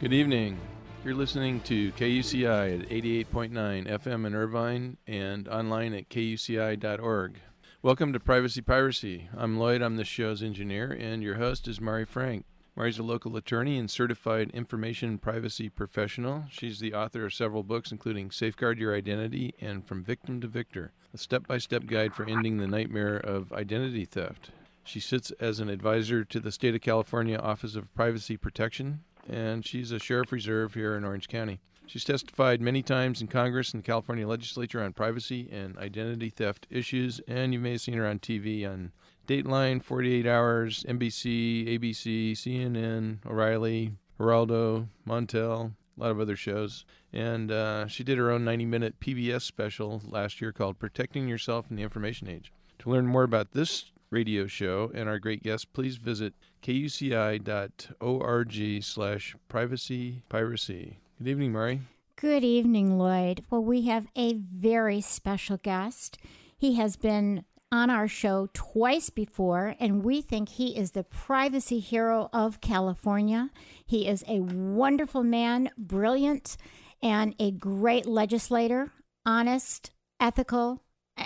Good evening. You're listening to KUCI at 88.9 FM in Irvine and online at kuci.org. Welcome to Privacy Piracy. I'm Lloyd, I'm this show's engineer, and your host is Mari Frank. Mari's a local attorney and certified information privacy professional. She's the author of several books, including Safeguard Your Identity and From Victim to Victor, a step-by-step guide for ending the nightmare of identity theft. She sits as an advisor to the State of California Office of Privacy Protection, and she's a sheriff reserve here in Orange County. She's testified many times in Congress and the California legislature on privacy and identity theft issues, and you may have seen her on TV on Dateline, 48 Hours, NBC, ABC, CNN, O'Reilly, Geraldo, Montel, a lot of other shows. And she did her own 90-minute PBS special last year called Protecting Yourself in the Information Age. To learn more about this radio show and our great guests, please visit kuci.org/privacypiracy. Good evening, Mari. Good evening, Lloyd. Well, we have a very special guest. He has been on our show twice before, and we think he is the privacy hero of California. He is a wonderful man, brilliant, and a great legislator, honest, ethical.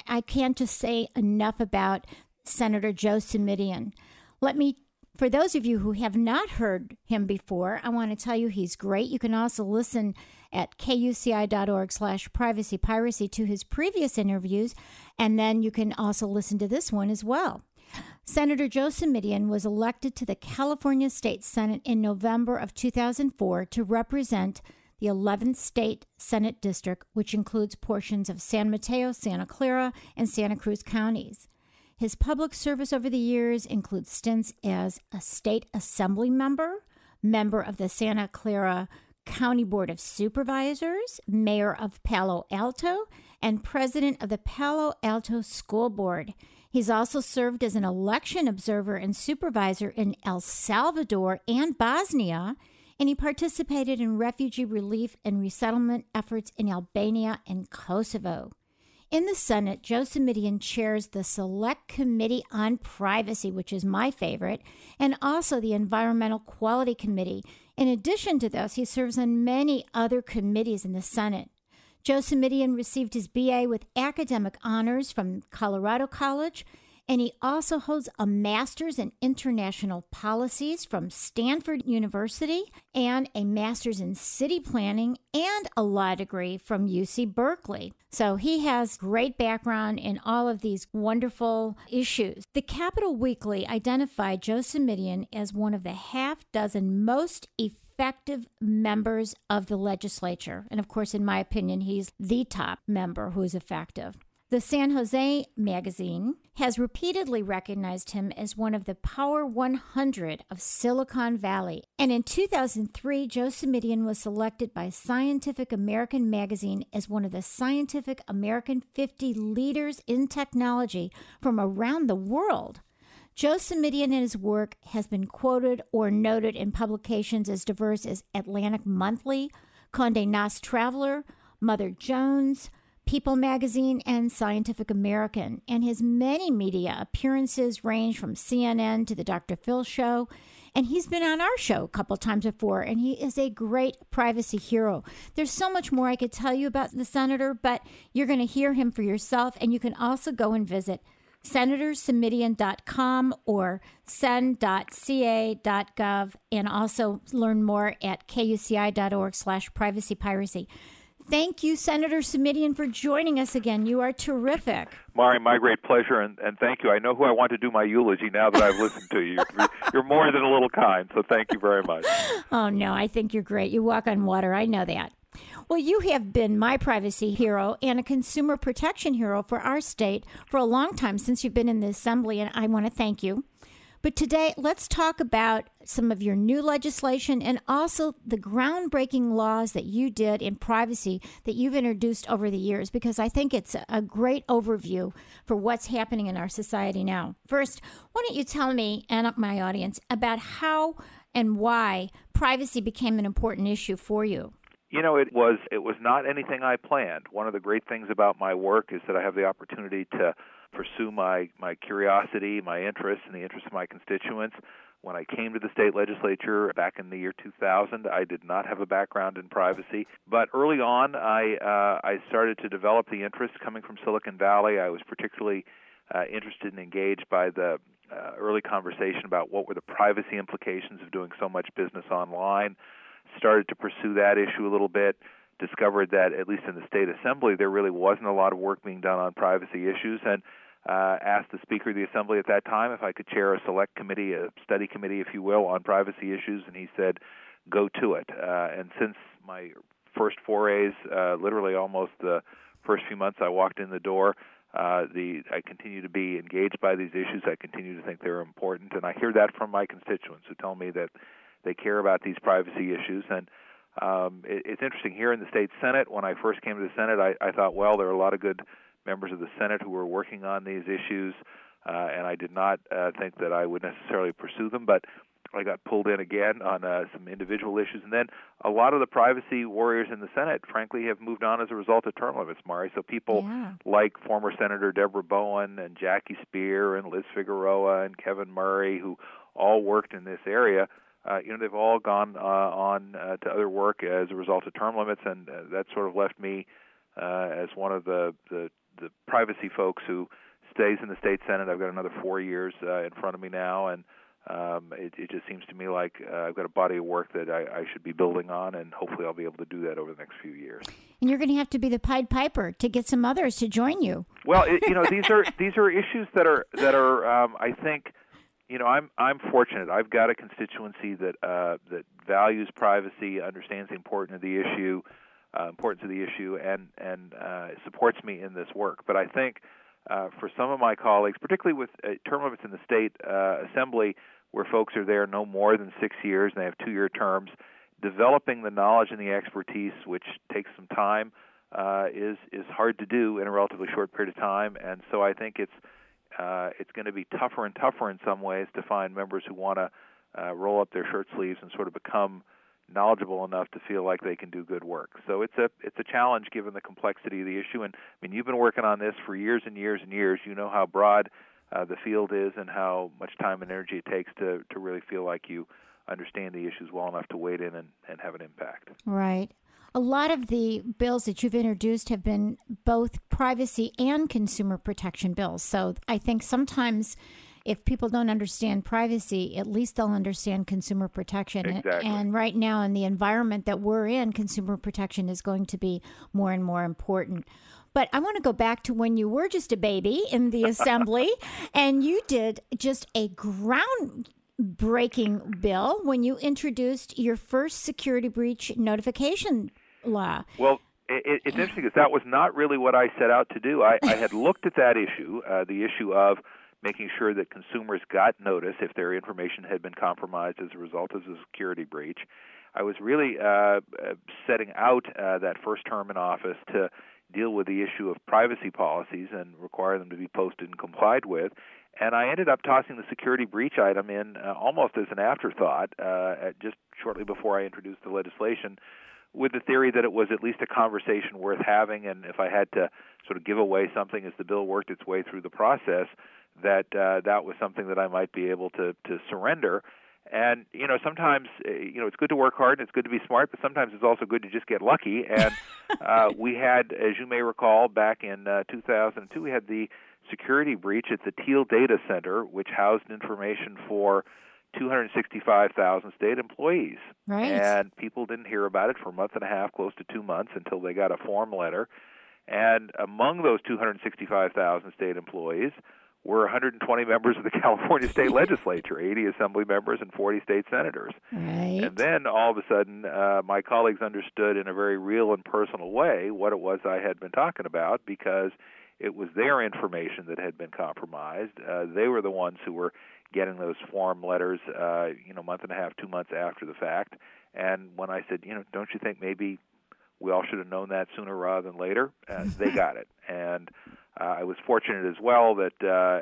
I can't just say enough about Senator Joe Simitian. For those of you who have not heard him before, I want to tell you he's great. You can also listen at kuci.org/privacypiracy to his previous interviews, and then you can also listen to this one as well. Senator Joe Simitian was elected to the California State Senate in November of 2004 to represent the 11th State Senate District, which includes portions of San Mateo, Santa Clara, and Santa Cruz counties. His public service over the years includes stints as a state assembly member, member of the Santa Clara County Board of Supervisors, mayor of Palo Alto, and president of the Palo Alto School Board. He's also served as an election observer and supervisor in El Salvador and Bosnia, and he participated in refugee relief and resettlement efforts in Albania and Kosovo. In the Senate, Joe Simitian chairs the Select Committee on Privacy, which is my favorite, and also the Environmental Quality Committee. In addition to this, he serves on many other committees in the Senate. Joe Simitian received his BA with academic honors from Colorado College, and he also holds a master's in international policies from Stanford University and a master's in city planning and a law degree from UC Berkeley. So he has great background in all of these wonderful issues. The Capitol Weekly identified Joe Simitian as one of the half-dozen most effective members of the legislature. And of course, in my opinion, he's the top member who is effective. The San Jose Magazine has repeatedly recognized him as one of the Power 100 of Silicon Valley. And in 2003, Joe Simitian was selected by Scientific American magazine as one of the Scientific American 50 leaders in technology from around the world. Joe Simitian and his work has been quoted or noted in publications as diverse as Atlantic Monthly, Condé Nast Traveler, Mother Jones, People Magazine, and Scientific American, and his many media appearances range from CNN to the Dr. Phil Show, and he's been on our show a couple times before, and he is a great privacy hero. There's so much more I could tell you about the senator, but you're going to hear him for yourself, and you can also go and visit senatorsimitian.com or sen.ca.gov, and also learn more at kuci.org/privacypiracy. Thank you, Senator Simitian, for joining us again. You are terrific. Mari, my great pleasure, and thank you. I know who I want to do my eulogy now that I've listened to you. You're more than a little kind, so thank you very much. Oh, no, I think you're great. You walk on water. I know that. Well, you have been my privacy hero and a consumer protection hero for our state for a long time since you've been in the assembly, and I want to thank you. But today, let's talk about some of your new legislation and also the groundbreaking laws that you did in privacy that you've introduced over the years, because I think it's a great overview for what's happening in our society now. First, why don't you tell me and my audience about how and why privacy became an important issue for you? You know, it was not anything I planned. One of the great things about my work is that I have the opportunity to pursue my curiosity, my interests, and the interests of my constituents. When I came to the state legislature back in the year 2000, I did not have a background in privacy. But early on, I started to develop the interest coming from Silicon Valley. I was particularly interested and engaged by the early conversation about what were the privacy implications of doing so much business online. Started to pursue that issue a little bit, discovered that, at least in the state assembly, there really wasn't a lot of work being done on privacy issues, and asked the Speaker of the Assembly at that time if I could chair a select committee, a study committee, if you will, on privacy issues, and he said, go to it. And since my first forays, literally almost the first few months I walked in the door, I continue to be engaged by these issues. I continue to think they're important, and I hear that from my constituents who tell me that they care about these privacy issues. And it's interesting, here in the state Senate, when I first came to the Senate, I thought, well, there are a lot of good members of the Senate who were working on these issues, and I did not think that I would necessarily pursue them, but I got pulled in again on some individual issues. And then a lot of the privacy warriors in the Senate, frankly, have moved on as a result of term limits, Mari. So people like former Senator Deborah Bowen and Jackie Speier and Liz Figueroa and Kevin Murray, who all worked in this area, they've all gone on to other work as a result of term limits, and that sort of left me as one of the privacy folks who stays in the state Senate. I've got another 4 years in front of me now, and it just seems to me like I've got a body of work that I should be building on, and hopefully I'll be able to do that over the next few years. And you're going to have to be the Pied Piper to get some others to join you. Well, these are issues that are I think. You know, I'm fortunate. I've got a constituency that values privacy, understands the importance of the issue, and supports me in this work. But I think for some of my colleagues, particularly with term limits in the state assembly, where folks are there no more than 6 years and they have 2-year terms, developing the knowledge and the expertise, which takes some time, is hard to do in a relatively short period of time. And so I think it's going to be tougher and tougher in some ways to find members who want to roll up their shirt sleeves and sort of become knowledgeable enough to feel like they can do good work. So it's a challenge given the complexity of the issue. And I mean, you've been working on this for years and years and years. You know how broad the field is and how much time and energy it takes to really feel like you understand the issues well enough to wade in and have an impact. Right. A lot of the bills that you've introduced have been both privacy and consumer protection bills. So I think sometimes if people don't understand privacy, at least they'll understand consumer protection. Exactly. And right now in the environment that we're in, consumer protection is going to be more and more important. But I want to go back to when you were just a baby in the assembly and you did just a groundbreaking bill when you introduced your first security breach notification law. Well, it's interesting because that was not really what I set out to do. I had looked at that issue, the issue of making sure that consumers got notice if their information had been compromised as a result of the security breach. I was really setting out that first term in office to deal with the issue of privacy policies and require them to be posted and complied with. And I ended up tossing the security breach item in almost as an afterthought just shortly before I introduced the legislation, with the theory that it was at least a conversation worth having, and if I had to sort of give away something as the bill worked its way through the process, that that was something that I might be able to surrender. And, you know, sometimes, you know, it's good to work hard and it's good to be smart, but sometimes it's also good to just get lucky. And we had, as you may recall, back in 2002, we had the security breach at the Teal Data Center, which housed information for 265,000 state employees. Right. And people didn't hear about it for a month and a half, close to 2 months, until they got a form letter. And among those 265,000 state employees We're 120 members of the California state legislature, 80 assembly members and 40 state senators. Right. And then all of a sudden, my colleagues understood in a very real and personal way what it was I had been talking about, because it was their information that had been compromised. They were the ones who were getting those form letters, month and a half, 2 months after the fact. And when I said, don't you think maybe we all should have known that sooner rather than later? They got it. And I was fortunate as well that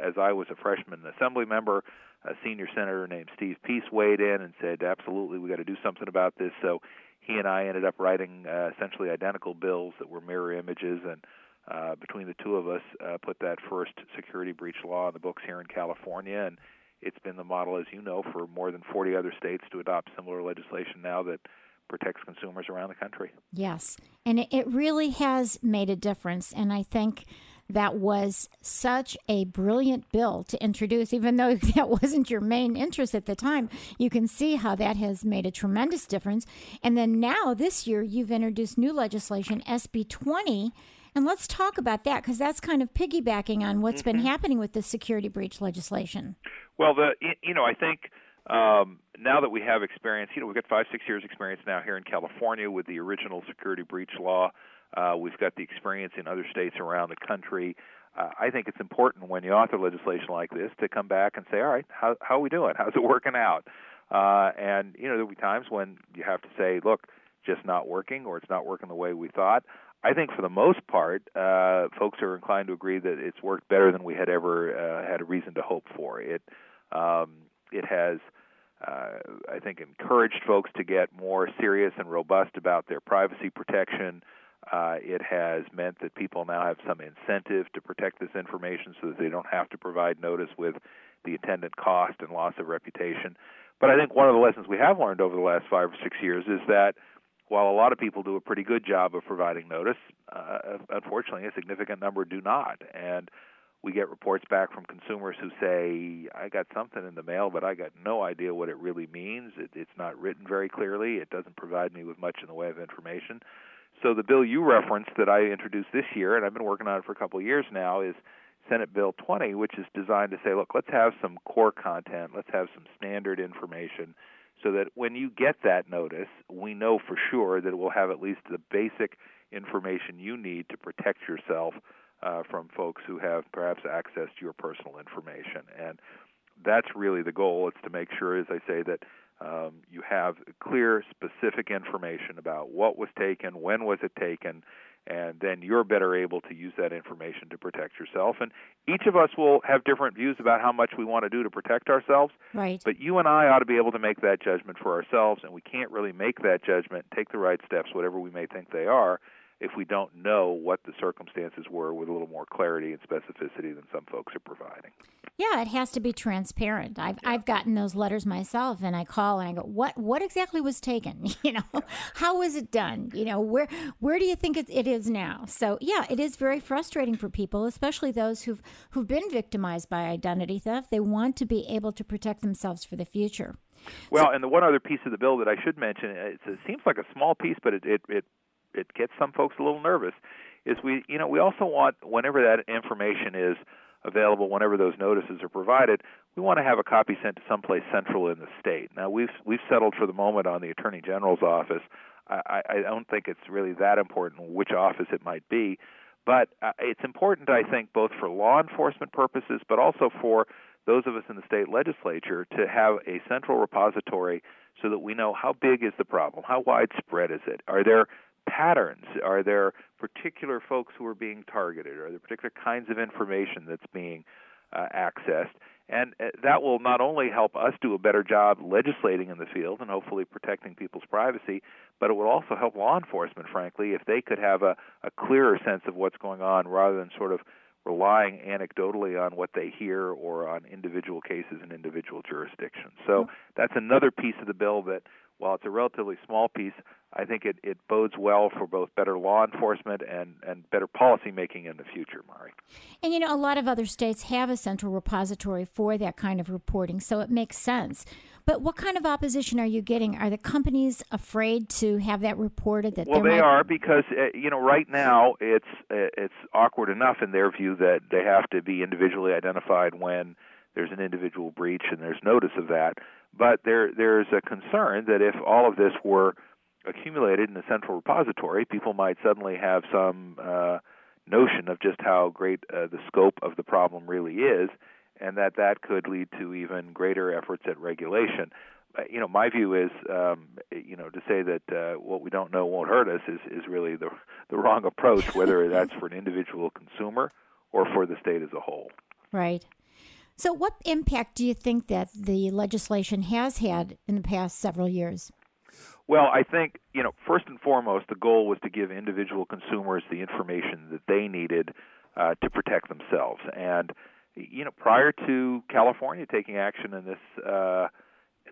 as I was a freshman assembly member, a senior senator named Steve Peace weighed in and said, absolutely, we got to do something about this. So he and I ended up writing essentially identical bills that were mirror images, and between the two of us put that first security breach law in the books here in California. And it's been the model, as you know, for more than 40 other states to adopt similar legislation now that protects consumers around the country. Yes, and it really has made a difference, and I think that was such a brilliant bill to introduce, even though that wasn't your main interest at the time. You can see how that has made a tremendous difference. And then now, this year, you've introduced new legislation, SB20, and let's talk about that, because that's kind of piggybacking on what's been happening with the security breach legislation. Well, I think now that we have experience, we've got 5-6 years experience now here in California with the original security breach law. We've got the experience in other states around the country. I think it's important when you author legislation like this to come back and say, all right, how are we doing? How's it working out? And, there'll be times when you have to say, look, just not working, or it's not working the way we thought. I think for the most part, folks are inclined to agree that it's worked better than we had ever had a reason to hope for. It has, I think, encouraged folks to get more serious and robust about their privacy protection. It has meant that people now have some incentive to protect this information so that they don't have to provide notice with the attendant cost and loss of reputation. But I think one of the lessons we have learned over the last 5 or 6 years is that while a lot of people do a pretty good job of providing notice, unfortunately, a significant number do not. And we get reports back from consumers who say, I got something in the mail, but I got no idea what it really means. It's not written very clearly. It doesn't provide me with much in the way of information. So the bill you referenced that I introduced this year, and I've been working on it for a couple of years now, is Senate Bill 20, which is designed to say, look, let's have some core content. Let's have some standard information, so that when you get that notice, we know for sure that it will have at least the basic information you need to protect yourself from folks who have perhaps access to your personal information. And that's really the goal. It's to make sure, as I say, that you have clear, specific information about what was taken, when was it taken, and then you're better able to use that information to protect yourself. And each of us will have different views about how much we want to do to protect ourselves. Right. But you and I ought to be able to make that judgment for ourselves, and we can't really make that judgment, take the right steps, whatever we may think they are, if we don't know what the circumstances were with a little more clarity and specificity than some folks are providing. Yeah, it has to be transparent. I've gotten those letters myself, and I call and I go, what exactly was taken? How was it done? Where do you think it is now? So yeah, it is very frustrating for people, especially those who've been victimized by identity theft. They want to be able to protect themselves for the future. Well, and the one other piece of the bill that I should mention, it seems like a small piece, but it gets some folks a little nervous, is we also want, whenever that information is available, whenever those notices are provided, we want to have a copy sent to someplace central in the state. Now, we've settled for the moment on the Attorney General's office. I don't think it's really that important which office it might be, but it's important, I think, both for law enforcement purposes, but also for those of us in the state legislature to have a central repository so that we know how big is the problem, how widespread is it, are there patterns? Are there particular folks who are being targeted? Are there particular kinds of information that's being accessed? And that will not only help us do a better job legislating in the field and hopefully protecting people's privacy, but it will also help law enforcement, frankly, if they could have a clearer sense of what's going on rather than sort of relying anecdotally on what they hear or on individual cases in individual jurisdictions. So that's another piece of the bill that, while it's a relatively small piece, I think it bodes well for both better law enforcement and better policymaking in the future, Mari. And, a lot of other states have a central repository for that kind of reporting, so it makes sense. But what kind of opposition are you getting? Are the companies afraid to have that reported? That well, they are, because right now it's awkward enough in their view that they have to be individually identified when there's an individual breach and there's notice of that. But there's a concern that if all of this were accumulated in a central repository, people might suddenly have some notion of just how great the scope of the problem really is, and that could lead to even greater efforts at regulation. My view is, to say that what we don't know won't hurt us is really the wrong approach, whether that's for an individual consumer or for the state as a whole. Right. So what impact do you think that the legislation has had in the past several years? Well, I think, first and foremost, the goal was to give individual consumers the information that they needed to protect themselves. And, prior to California taking action in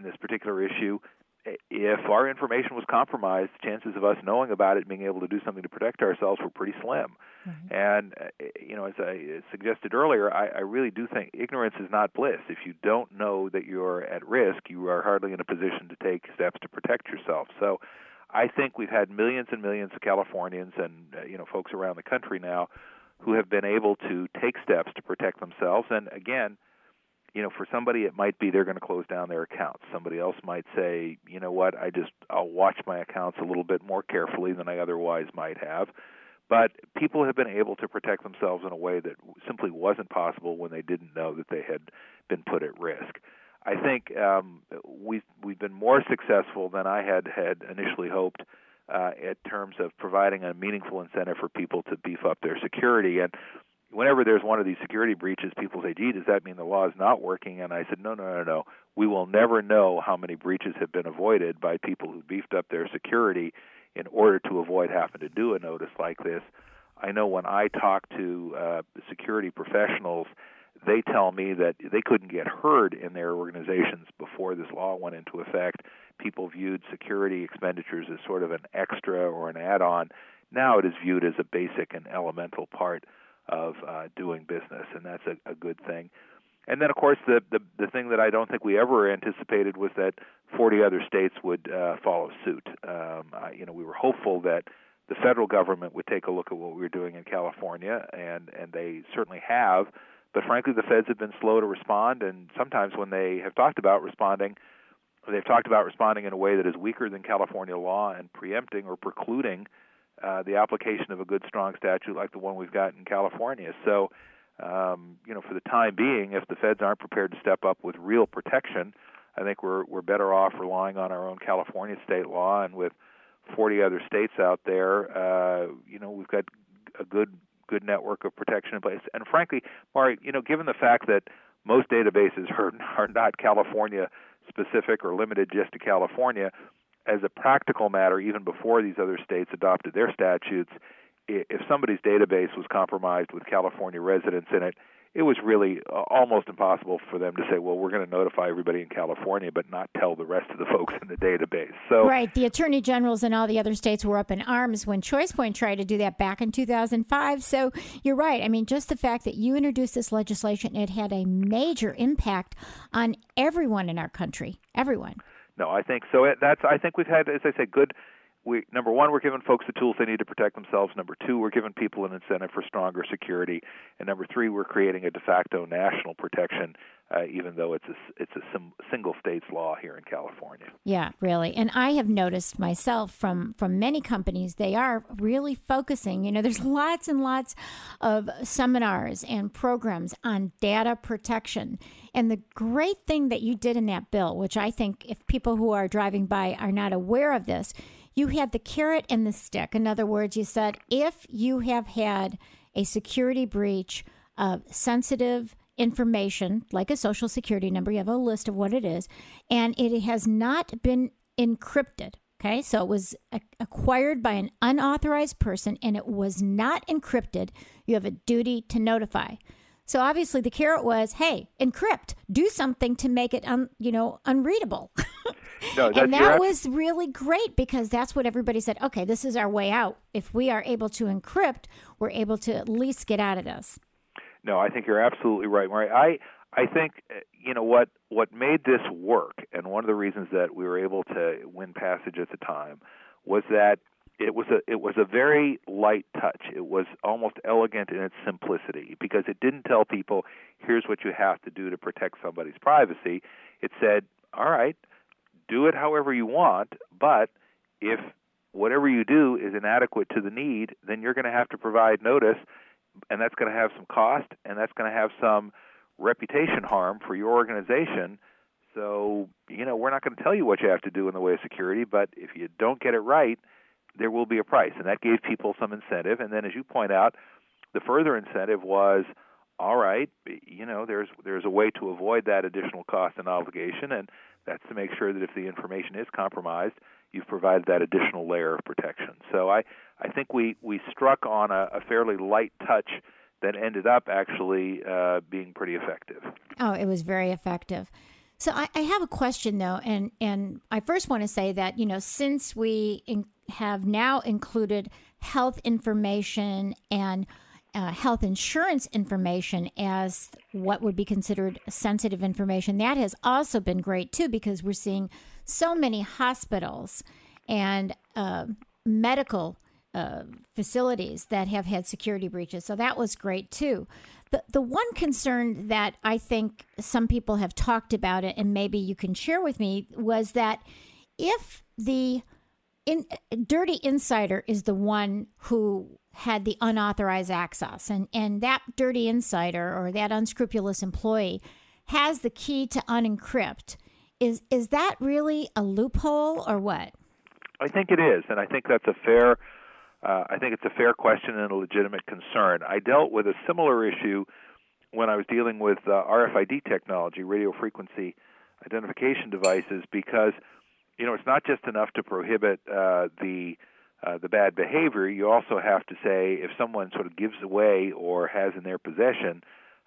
this particular issue, if our information was compromised, chances of us knowing about it and being able to do something to protect ourselves were pretty slim. Mm-hmm. And, as I suggested earlier, I really do think ignorance is not bliss. If you don't know that you're at risk, you are hardly in a position to take steps to protect yourself. So I think we've had millions and millions of Californians and, folks around the country now who have been able to take steps to protect themselves. And again, for somebody, it might be they're going to close down their accounts. Somebody else might say, you know what, I'll watch my accounts a little bit more carefully than I otherwise might have. But people have been able to protect themselves in a way that simply wasn't possible when they didn't know that they had been put at risk. I think we've been more successful than I had initially hoped in terms of providing a meaningful incentive for people to beef up their security. And whenever there's one of these security breaches, people say, gee, does that mean the law is not working? And I said, no. We will never know how many breaches have been avoided by people who beefed up their security in order to avoid having to do a notice like this. I know when I talk to security professionals, they tell me that they couldn't get heard in their organizations before this law went into effect. People viewed security expenditures as sort of an extra or an add-on. Now it is viewed as a basic and elemental part of doing business, and that's a good thing. And then, of course, the thing that I don't think we ever anticipated was that 40 other states would follow suit. We were hopeful that the federal government would take a look at what we were doing in California, and they certainly have. But frankly, the feds have been slow to respond, and sometimes when they have talked about responding, they've talked about responding in a way that is weaker than California law and preempting or precluding the application of a good, strong statute like the one we've got in California. So, for the time being, if the feds aren't prepared to step up with real protection, I think we're better off relying on our own California state law. And with 40 other states out there, we've got a good network of protection in place. And frankly, Mari, given the fact that most databases are not California-specific or limited just to California, as a practical matter, even before these other states adopted their statutes, if somebody's database was compromised with California residents in it, it was really almost impossible for them to say, well, we're going to notify everybody in California but not tell the rest of the folks in the database. So, right. The attorney generals in all the other states were up in arms when ChoicePoint tried to do that back in 2005. So you're right. I mean, just the fact that you introduced this legislation, it had a major impact on everyone in our country, everyone. No, I think so. I think we've had, as I say, good. Number one, we're giving folks the tools they need to protect themselves. Number two, we're giving people an incentive for stronger security. And number three, we're creating a de facto national protection, even though it's a single state's law here in California. Yeah, really. And I have noticed myself from many companies, they are really focusing. There's lots and lots of seminars and programs on data protection. And the great thing that you did in that bill, which I think if people who are driving by are not aware of this, you had the carrot and the stick. In other words, you said if you have had a security breach of sensitive information, like a social security number, you have a list of what it is, and it has not been encrypted. Okay, so it was acquired by an unauthorized person and it was not encrypted. You have a duty to notify. So obviously the carrot was, hey, encrypt, do something to make it, unreadable. No, and that was really great because that's what everybody said. Okay, this is our way out. If we are able to encrypt, we're able to at least get out of this. No, I think you're absolutely right, Mari. I I think, you know, what made this work, and one of the reasons that we were able to win passage at the time, was that it was a very light touch. It was almost elegant in its simplicity because it didn't tell people, here's what you have to do to protect somebody's privacy. It said, all right, do it however you want, but if whatever you do is inadequate to the need, then you're going to have to provide notice, and that's going to have some cost, and that's going to have some reputation harm for your organization. So, you know, we're not going to tell you what you have to do in the way of security, but if you don't get it right, there will be a price. And that gave people some incentive. And then, as you point out, the further incentive was, all right, you know, there's a way to avoid that additional cost and obligation, and that's to make sure that if the information is compromised, you've provided that additional layer of protection. So I think we struck on a fairly light touch that ended up actually being pretty effective. Oh, it was very effective. So I have a question, though, and I first want to say that, you know, since we have now included health information and health insurance information as what would be considered sensitive information, that has also been great, too, because we're seeing so many hospitals and medical facilities that have had security breaches. So that was great, too. The one concern that I think some people have talked about it, and maybe you can share with me, was that if the dirty insider is the one who had the unauthorized access, and that dirty insider or that unscrupulous employee has the key to unencrypt, is that really a loophole or what? I think it is, and I think that's a fair question and a legitimate concern. I dealt with a similar issue when I was dealing with RFID technology, radio frequency identification devices, because, you know, it's not just enough to prohibit the bad behavior. You also have to say if someone sort of gives away or has in their possession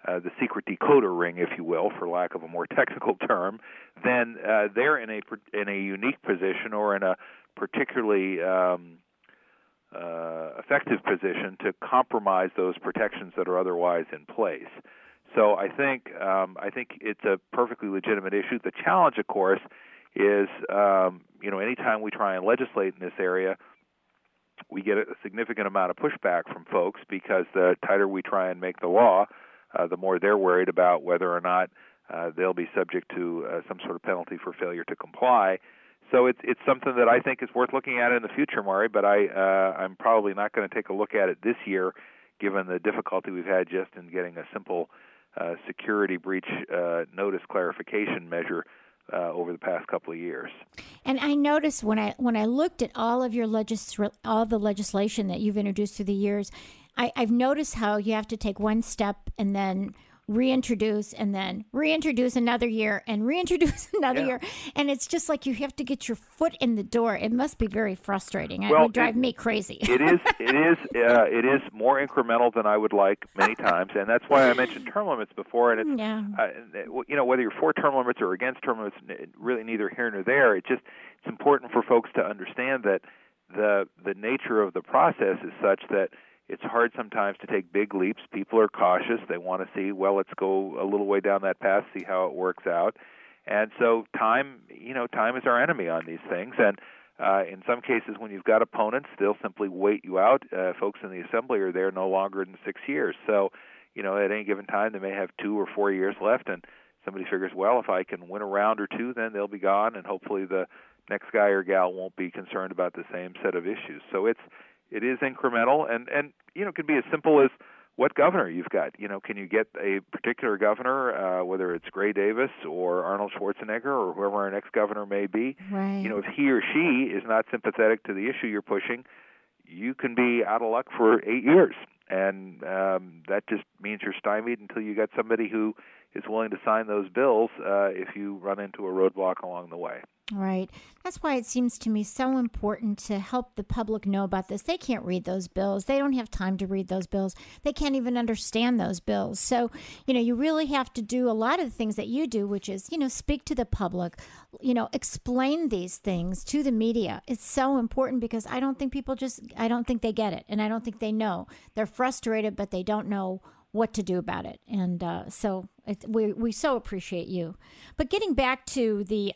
the secret decoder ring, if you will, for lack of a more technical term, then they're in a unique position or in a particularly effective position to compromise those protections that are otherwise in place. So I think it's a perfectly legitimate issue. The challenge, of course, is you know, anytime we try and legislate in this area, we get a significant amount of pushback from folks because the tighter we try and make the law, the more they're worried about whether or not they'll be subject to some sort of penalty for failure to comply. So it's something that I think is worth looking at in the future, Mari, but I'm probably not going to take a look at it this year, given the difficulty we've had just in getting a simple security breach notice clarification measure over the past couple of years. And I noticed when I looked at all of your all the legislation that you've introduced through the years, I've noticed how you have to take one step and then reintroduce and then reintroduce another year and reintroduce another year. And it's just like you have to get your foot in the door. It must be very frustrating. Well, it would drive me crazy. It is more incremental than I would like many times. And that's why I mentioned term limits before. And it's, you know, whether you're for term limits or against term limits, really neither here nor there. It's important for folks to understand that the nature of the process is such that it's hard sometimes to take big leaps. People are cautious. They want to see, well, let's go a little way down that path, see how it works out. And so time is our enemy on these things. And in some cases, when you've got opponents, they'll simply wait you out. Folks in the assembly are there no longer than 6 years. So, you know, at any given time, they may have 2 or 4 years left. And somebody figures, well, if I can win a round or two, then they'll be gone. And hopefully the next guy or gal won't be concerned about the same set of issues. So it is incremental, and you know, it can be as simple as what governor you've got. You know, can you get a particular governor, whether it's Gray Davis or Arnold Schwarzenegger or whoever our next governor may be? Right. You know, if he or she is not sympathetic to the issue you're pushing, you can be out of luck for 8 years, and that just means you're stymied until you get somebody who is willing to sign those bills if you run into a roadblock along the way. Right. That's why it seems to me so important to help the public know about this. They can't read those bills. They don't have time to read those bills. They can't even understand those bills. So, you know, you really have to do a lot of the things that you do, which is, you know, speak to the public, you know, explain these things to the media. It's so important because I don't think they get it. And I don't think they know. They're frustrated, but they don't know what to do about it. And so we so appreciate you. But getting back to the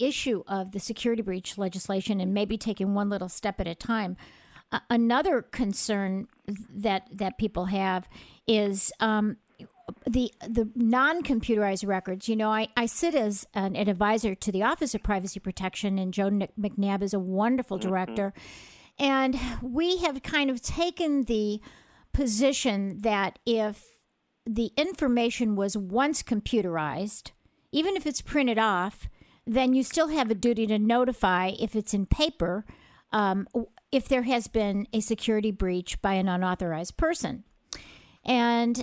issue of the security breach legislation and maybe taking one little step at a time, another concern that people have is the non-computerized records. You know, I sit as an advisor to the Office of Privacy Protection, and Joe McNabb is a wonderful director. And we have kind of taken the position that if the information was once computerized, even if it's printed off, then you still have a duty to notify if it's in paper, if there has been a security breach by an unauthorized person. And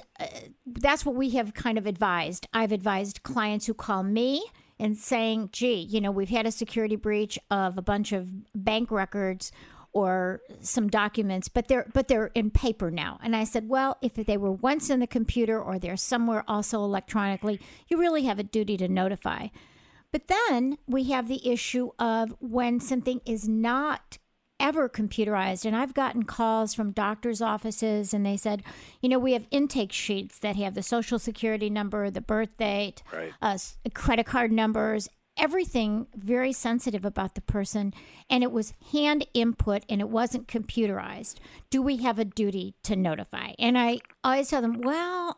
that's what we have kind of advised. I've advised clients who call me and saying, gee, you know, we've had a security breach of a bunch of bank records or some documents, but they're in paper now. And I said, well, if they were once in the computer or they're somewhere also electronically, you really have a duty to notify. But then we have the issue of when something is not ever computerized. And I've gotten calls from doctors' offices, and they said, you know, we have intake sheets that have the social security number, the birth date, right, credit card numbers, everything very sensitive about the person, and it was hand input and it wasn't computerized. Do we have a duty to notify? And I always tell them, well,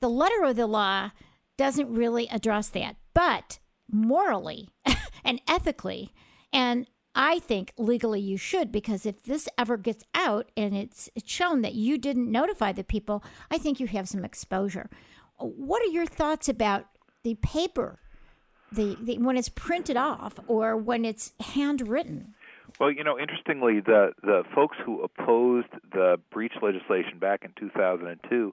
the letter of the law doesn't really address that, but morally and ethically, and I think legally you should, because if this ever gets out and it's shown that you didn't notify the people, I think you have some exposure. What are your thoughts about the paper, the when it's printed off or when it's handwritten? Well, you know, interestingly, the folks who opposed the breach legislation back in 2002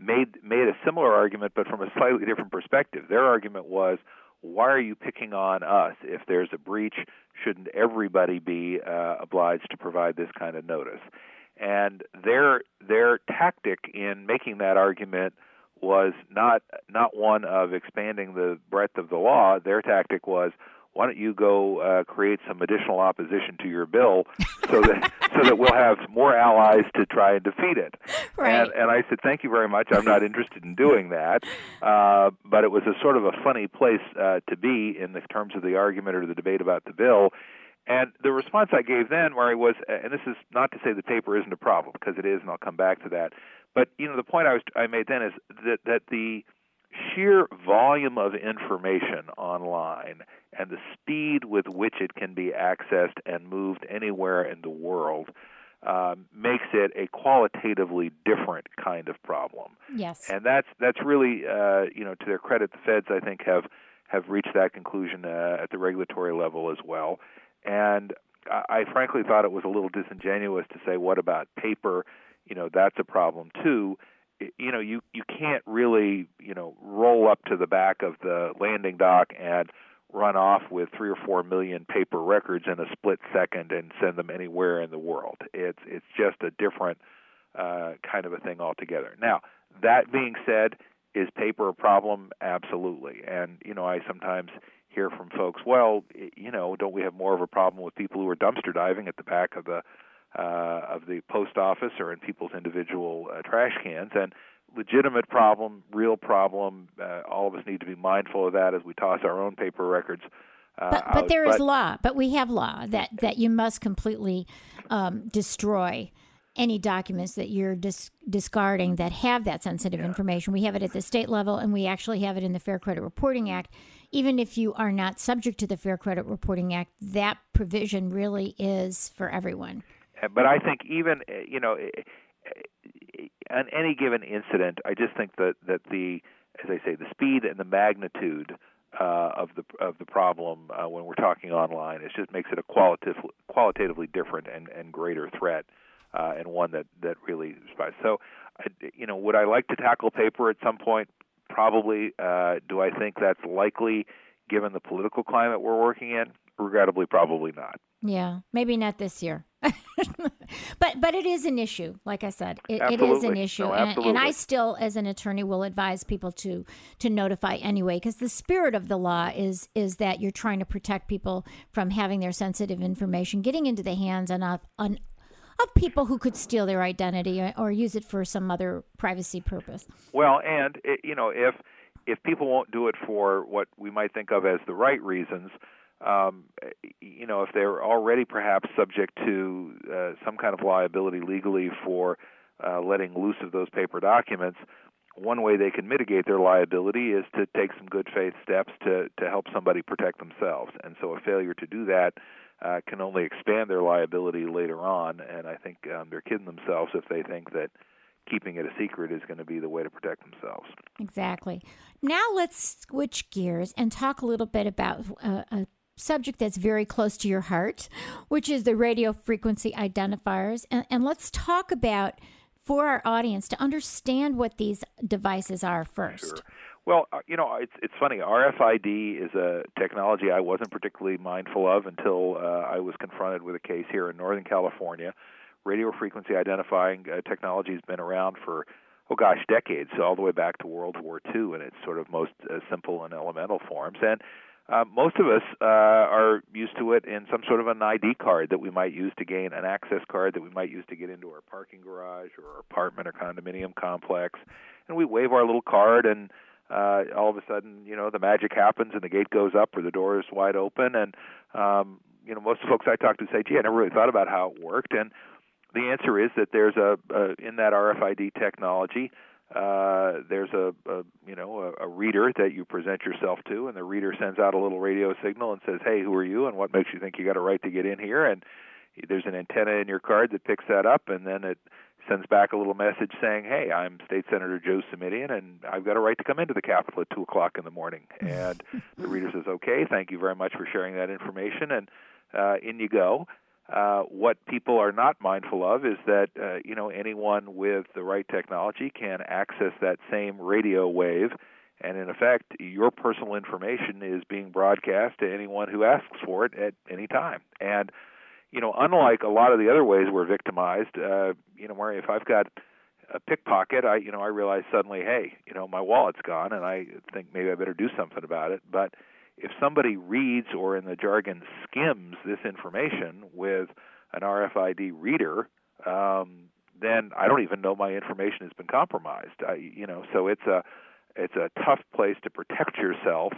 made a similar argument, but from a slightly different perspective. Their argument was, why are you picking on us? If there's a breach, shouldn't everybody be obliged to provide this kind of notice? And their tactic in making that argument was not one of expanding the breadth of the law. Their tactic was, why don't you go create some additional opposition to your bill so that we'll have more allies to try and defeat it. Right. And I said, thank you very much. I'm not interested in doing that. But it was a sort of a funny place to be in the terms of the argument or the debate about the bill. And the response I gave then, Mari, was, and this is not to say the paper isn't a problem, because it is, and I'll come back to that. But, you know, the point I made then is that the sheer volume of information online and the speed with which it can be accessed and moved anywhere in the world makes it a qualitatively different kind of problem. Yes. And that's really, you know, to their credit, the feds, I think, have reached that conclusion at the regulatory level as well. And I frankly thought it was a little disingenuous to say, what about paper? You know, that's a problem too. You know, you can't really, you know, roll up to the back of the landing dock and run off with 3 or 4 million paper records in a split second and send them anywhere in the world. It's just a different kind of a thing altogether. Now, that being said, is paper a problem? Absolutely. And, you know, I sometimes hear from folks, well, you know, don't we have more of a problem with people who are dumpster diving at the back of the post office or in people's individual trash cans? And legitimate problem, real problem. All of us need to be mindful of that as we toss our own paper records out. But there is law. But we have law that you must completely destroy any documents that you're discarding that have that sensitive information. We have it at the state level, and we actually have it in the Fair Credit Reporting Act. Even if you are not subject to the Fair Credit Reporting Act, that provision really is for everyone. But I think even, you know, on any given incident, I just think that the, as I say, the speed and the magnitude of the problem when we're talking online, it just makes it a qualitatively different and greater threat, and one that really survives. So, you know, would I like to tackle paper at some point? Probably. Do I think that's likely given the political climate we're working in? Regrettably, probably not. Yeah, maybe not this year. But it is an issue. Like I said, it is an issue. No, and I still, as an attorney, will advise people to notify anyway, because the spirit of the law is that you're trying to protect people from having their sensitive information getting into the hands of of people who could steal their identity or use it for some other privacy purpose. Well, and, you know, if people won't do it for what we might think of as the right reasons, you know, if they're already perhaps subject to some kind of liability legally for letting loose of those paper documents, one way they can mitigate their liability is to take some good faith steps to help somebody protect themselves. And so a failure to do that can only expand their liability later on. And I think they're kidding themselves if they think that keeping it a secret is going to be the way to protect themselves. Exactly. Now let's switch gears and talk a little bit about a subject that's very close to your heart, which is the radio frequency identifiers. And let's talk about, for our audience, to understand what these devices are first. Sure. Well, you know, it's funny. RFID is a technology I wasn't particularly mindful of until I was confronted with a case here in Northern California. Radio frequency identifying technology has been around for, decades, so all the way back to World War II in its sort of most simple and elemental forms. And most of us are used to it in some sort of an ID card that we might use to gain an access card that we might use to get into our parking garage or our apartment or condominium complex. And we wave our little card and all of a sudden, you know, the magic happens and the gate goes up or the door is wide open. And, you know, most folks I talk to say, gee, I never really thought about how it worked. And the answer is that there's in that RFID technology, there's a reader that you present yourself to, and the reader sends out a little radio signal and says, hey, who are you, and what makes you think you got a right to get in here? And there's an antenna in your card that picks that up, and then it sends back a little message saying, hey, I'm State Senator Joe Simitian, and I've got a right to come into the Capitol at 2 o'clock in the morning. And the reader says, okay, thank you very much for sharing that information, and in you go. What people are not mindful of is that, you know, anyone with the right technology can access that same radio wave, and in effect, your personal information is being broadcast to anyone who asks for it at any time. And, you know, unlike a lot of the other ways we're victimized, you know, Mari, if I've got a pickpocket, I realize suddenly, hey, you know, my wallet's gone, and I think maybe I better do something about it, but if somebody reads, or in the jargon, skims this information with an RFID reader, then I don't even know my information has been compromised. So it's a tough place to protect yourself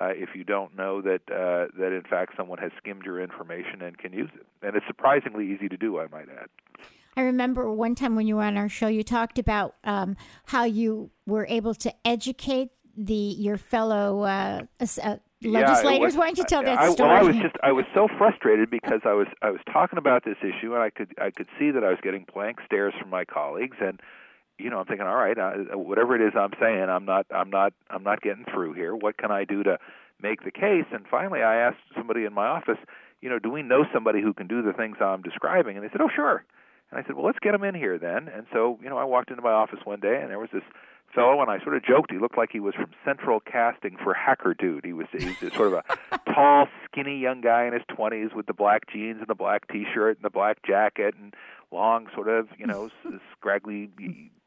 if you don't know that in fact someone has skimmed your information and can use it. And it's surprisingly easy to do, I might add. I remember one time when you were on our show, you talked about how you were able to educate your fellow legislators. Why don't you tell that story? Well, I was so frustrated because I was talking about this issue, and I could see that I was getting blank stares from my colleagues, and you know, I'm thinking, all right, whatever it is I'm saying, I'm not getting through here. What can I do to make the case? And finally, I asked somebody in my office, you know, do we know somebody who can do the things I'm describing? And they said, oh, sure. And I said, well, let's get him in here then. And so, you know, I walked into my office one day, and there was this fellow, and I sort of joked, he looked like he was from Central Casting for Hacker Dude. He was sort of a tall, skinny young guy in his 20s with the black jeans and the black T-shirt and the black jacket and long sort of, you know, scraggly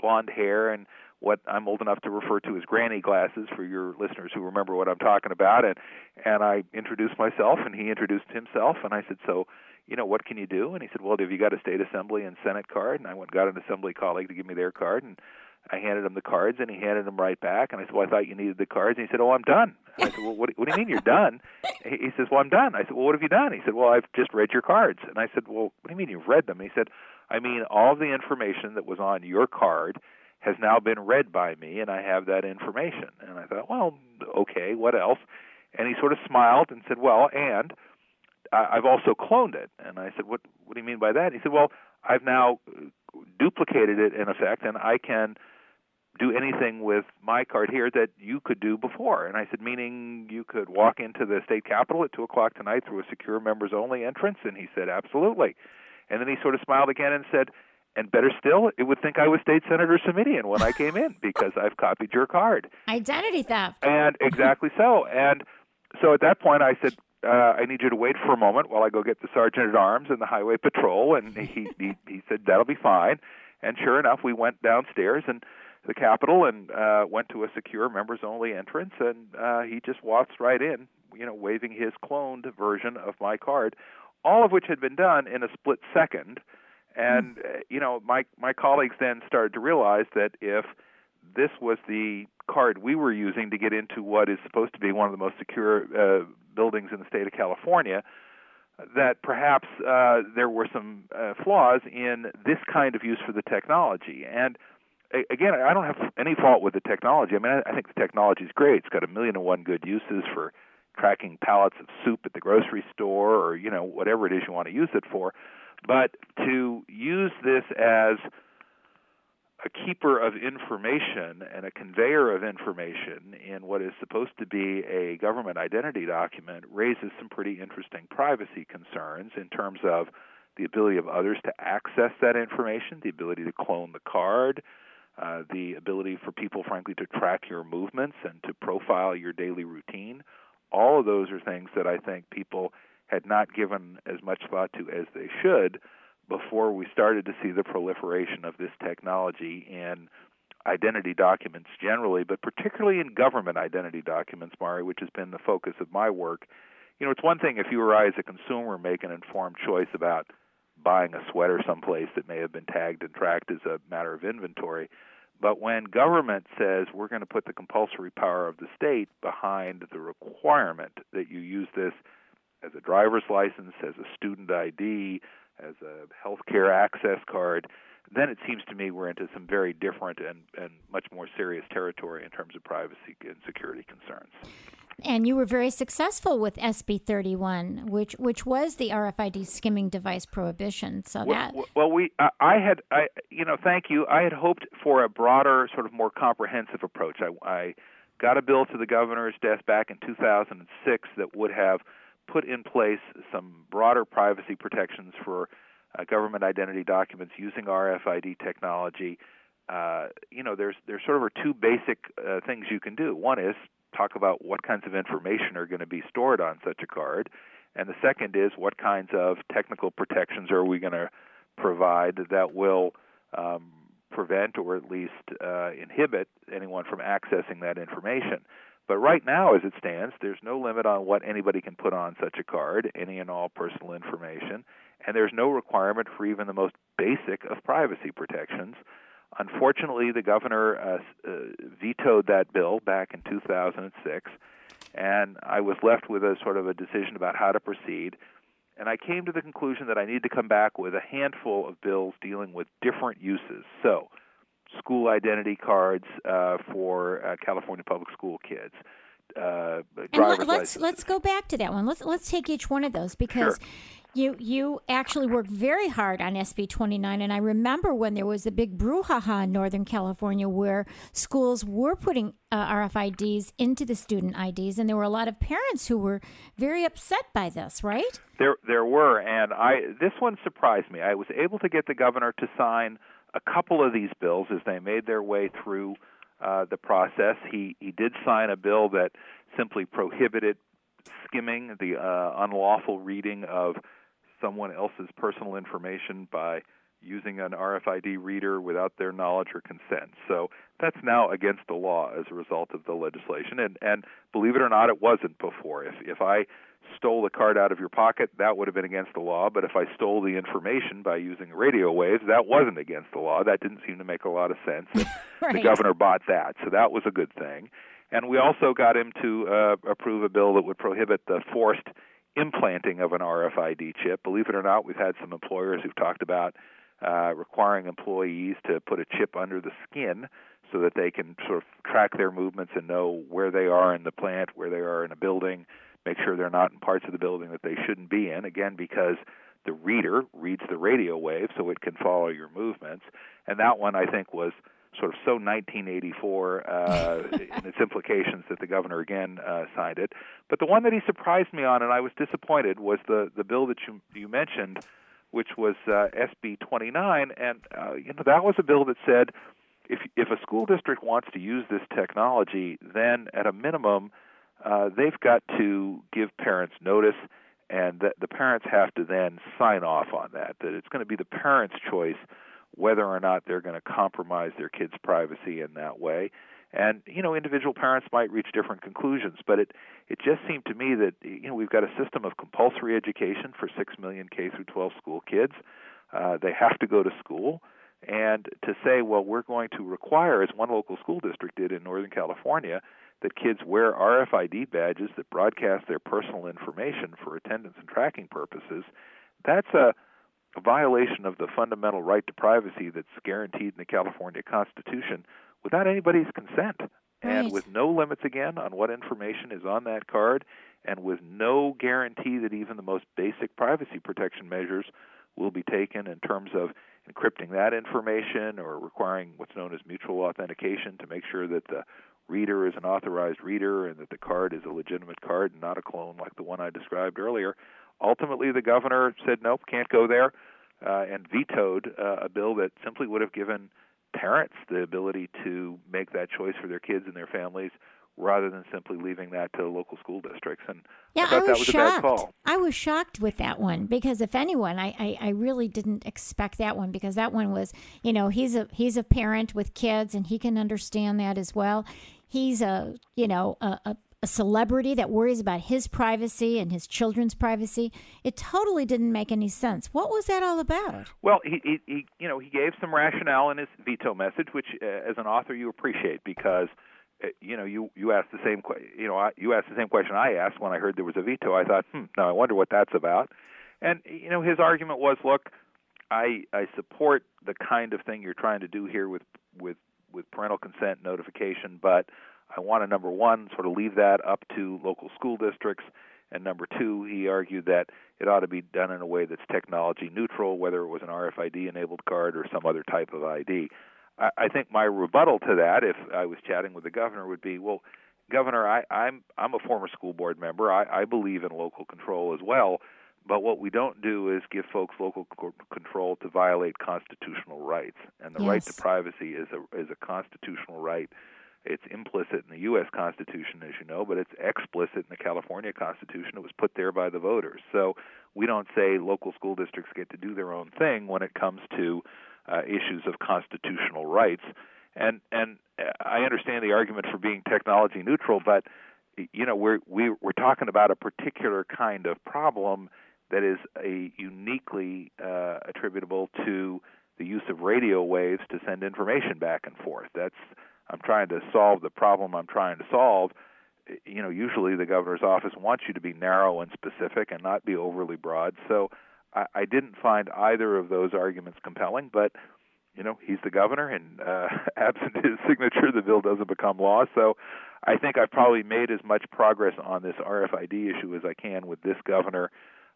blonde hair and what I'm old enough to refer to as granny glasses for your listeners who remember what I'm talking about. And I introduced myself, and he introduced himself, and I said, so, you know, what can you do? And he said, well, have you got a state assembly and Senate card? And I went and got an assembly colleague to give me their card, and I handed him the cards, and he handed them right back. And I said, well, I thought you needed the cards. And he said, oh, I'm done. And I said, well, what do you mean you're done? He says, well, I'm done. I said, well, what have you done? He said, well, I've just read your cards. And I said, well, what do you mean you've read them? And he said, I mean, all the information that was on your card has now been read by me, and I have that information. And I thought, well, okay, what else? And he sort of smiled and said, well, and I've also cloned it. And I said, what do you mean by that? He said, well, I've now duplicated it in effect, and I can do anything with my card here that you could do before. And I said, meaning you could walk into the state capitol at 2 o'clock tonight through a secure members-only entrance? And he said, absolutely. And then he sort of smiled again and said, and better still, it would think I was State Senator Simitian when I came in because I've copied your card. Identity theft. And exactly so. And so at that point I said, I need you to wait for a moment while I go get the sergeant at arms and the highway patrol. And he said, that'll be fine. And sure enough, we went downstairs and the Capitol and went to a secure members-only entrance, and he just waltzed right in, you know, waving his cloned version of my card, all of which had been done in a split second. And, you know, my colleagues then started to realize that if this was the card we were using to get into what is supposed to be one of the most secure buildings in the state of California, that perhaps there were some flaws in this kind of use for the technology. And again, I don't have any fault with the technology. I mean, I think the technology is great. It's got 1,000,001 good uses for tracking pallets of soup at the grocery store or, you know, whatever it is you want to use it for. But to use this as a keeper of information and a conveyor of information in what is supposed to be a government identity document raises some pretty interesting privacy concerns in terms of the ability of others to access that information, the ability to clone the card, the ability for people, frankly, to track your movements and to profile your daily routine. All of those are things that I think people had not given as much thought to as they should before we started to see the proliferation of this technology in identity documents generally, but particularly in government identity documents, Mari, which has been the focus of my work. You know, it's one thing if you or I as a consumer make an informed choice about buying a sweater someplace that may have been tagged and tracked as a matter of inventory, but when government says we're going to put the compulsory power of the state behind the requirement that you use this as a driver's license, as a student ID, as a healthcare access card, then it seems to me we're into some very different and much more serious territory in terms of privacy and security concerns. And you were very successful with SB31, which was the RFID skimming device prohibition. So that I had hoped for a broader, sort of more comprehensive approach. I got a bill to the governor's desk back in 2006 that would have put in place some broader privacy protections for government identity documents using RFID technology. There's sort of two basic things you can do. One is talk about what kinds of information are going to be stored on such a card, and the second is what kinds of technical protections are we going to provide that will prevent or at least inhibit anyone from accessing that information. But right now, as it stands, there's no limit on what anybody can put on such a card, any and all personal information, and there's no requirement for even the most basic of privacy protections. Unfortunately, the governor vetoed that bill back in 2006, and I was left with a sort of a decision about how to proceed. And I came to the conclusion that I need to come back with a handful of bills dealing with different uses. So, school identity cards for California public school kids. Let's go back to that one. Let's take each one of those because sure. You actually worked very hard on SB29, and I remember when there was a big brouhaha in Northern California where schools were putting RFIDs into the student IDs, and there were a lot of parents who were very upset by this, right? There were, and this one surprised me. I was able to get the governor to sign a couple of these bills as they made their way through the process. He did sign a bill that simply prohibited skimming, the unlawful reading of someone else's personal information by using an RFID reader without their knowledge or consent. So that's now against the law as a result of the legislation. And believe it or not, it wasn't before. If I stole the card out of your pocket, that would have been against the law. But if I stole the information by using radio waves, that wasn't against the law. That didn't seem to make a lot of sense. Right. The governor bought that. So that was a good thing. And we also got him to approve a bill that would prohibit the forced implanting of an RFID chip. Believe it or not, we've had some employers who've talked about requiring employees to put a chip under the skin so that they can sort of track their movements and know where they are in the plant, where they are in a building, make sure they're not in parts of the building that they shouldn't be in, again, because the reader reads the radio wave so it can follow your movements. And that one, I think, was sort of so 1984 in its implications that the governor, again, signed it. But the one that he surprised me on, and I was disappointed, was the bill that you mentioned, which was SB29, and that was a bill that said if a school district wants to use this technology, then at a minimum they've got to give parents notice, and the parents have to then sign off on that it's going to be the parents' choice whether or not they're going to compromise their kids' privacy in that way. And, you know, individual parents might reach different conclusions, but it just seemed to me that, you know, we've got a system of compulsory education for 6 million K-12 school kids. They have to go to school. And to say, well, we're going to require, as one local school district did in Northern California, that kids wear RFID badges that broadcast their personal information for attendance and tracking purposes, that's a violation of the fundamental right to privacy that's guaranteed in the California Constitution without anybody's consent. Right. And with no limits, again, on what information is on that card, and with no guarantee that even the most basic privacy protection measures will be taken in terms of encrypting that information or requiring what's known as mutual authentication to make sure that the reader is an authorized reader and that the card is a legitimate card and not a clone like the one I described earlier. Ultimately, the governor said, nope, can't go there, and vetoed a bill that simply would have given parents the ability to make that choice for their kids and their families rather than simply leaving that to local school districts. And yeah, I thought that was a bad call. I was shocked with that one because if anyone, I really didn't expect that one because that one was, you know, he's a parent with kids and he can understand that as well. He's a celebrity that worries about his privacy and his children's privacy. It totally didn't make any sense. What was that all about? Well, he gave some rationale in his veto message, which as an author you appreciate because you asked the same question I asked when I heard there was a veto. I thought, now I wonder what that's about. And his argument was, look, I support the kind of thing you're trying to do here with parental consent notification, but I want to, number one, sort of leave that up to local school districts, and number two, he argued that it ought to be done in a way that's technology neutral, whether it was an RFID-enabled card or some other type of ID. I think my rebuttal to that, if I was chatting with the governor, would be, well, Governor, I'm a former school board member. I believe in local control as well, but what we don't do is give folks local control to violate constitutional rights, and the right to privacy is a constitutional right. It's implicit in the U.S. Constitution, as you know, but it's explicit in the California Constitution. It was put there by the voters. So we don't say local school districts get to do their own thing when it comes to issues of constitutional rights. And I understand the argument for being technology neutral, but we're talking about a particular kind of problem that is uniquely attributable to the use of radio waves to send information back and forth. I'm trying to solve the problem I'm trying to solve. Usually the governor's office wants you to be narrow and specific and not be overly broad. So I didn't find either of those arguments compelling, but, he's the governor, and absent his signature, the bill doesn't become law. So I think I've probably made as much progress on this RFID issue as I can with this governor,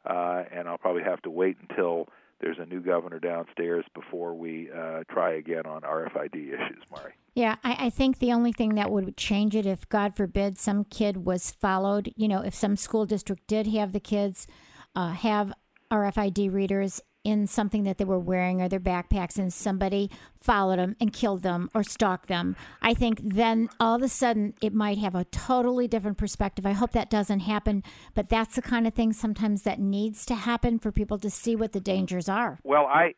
and I'll probably have to wait until there's a new governor downstairs before we try again on RFID issues, Mari. Yeah, I think the only thing that would change it if, God forbid, some kid was followed, if some school district did have the kids have RFID readers in something that they were wearing or their backpacks and somebody followed them and killed them or stalked them. I think then all of a sudden it might have a totally different perspective. I hope that doesn't happen, but that's the kind of thing sometimes that needs to happen for people to see what the dangers are. Well, I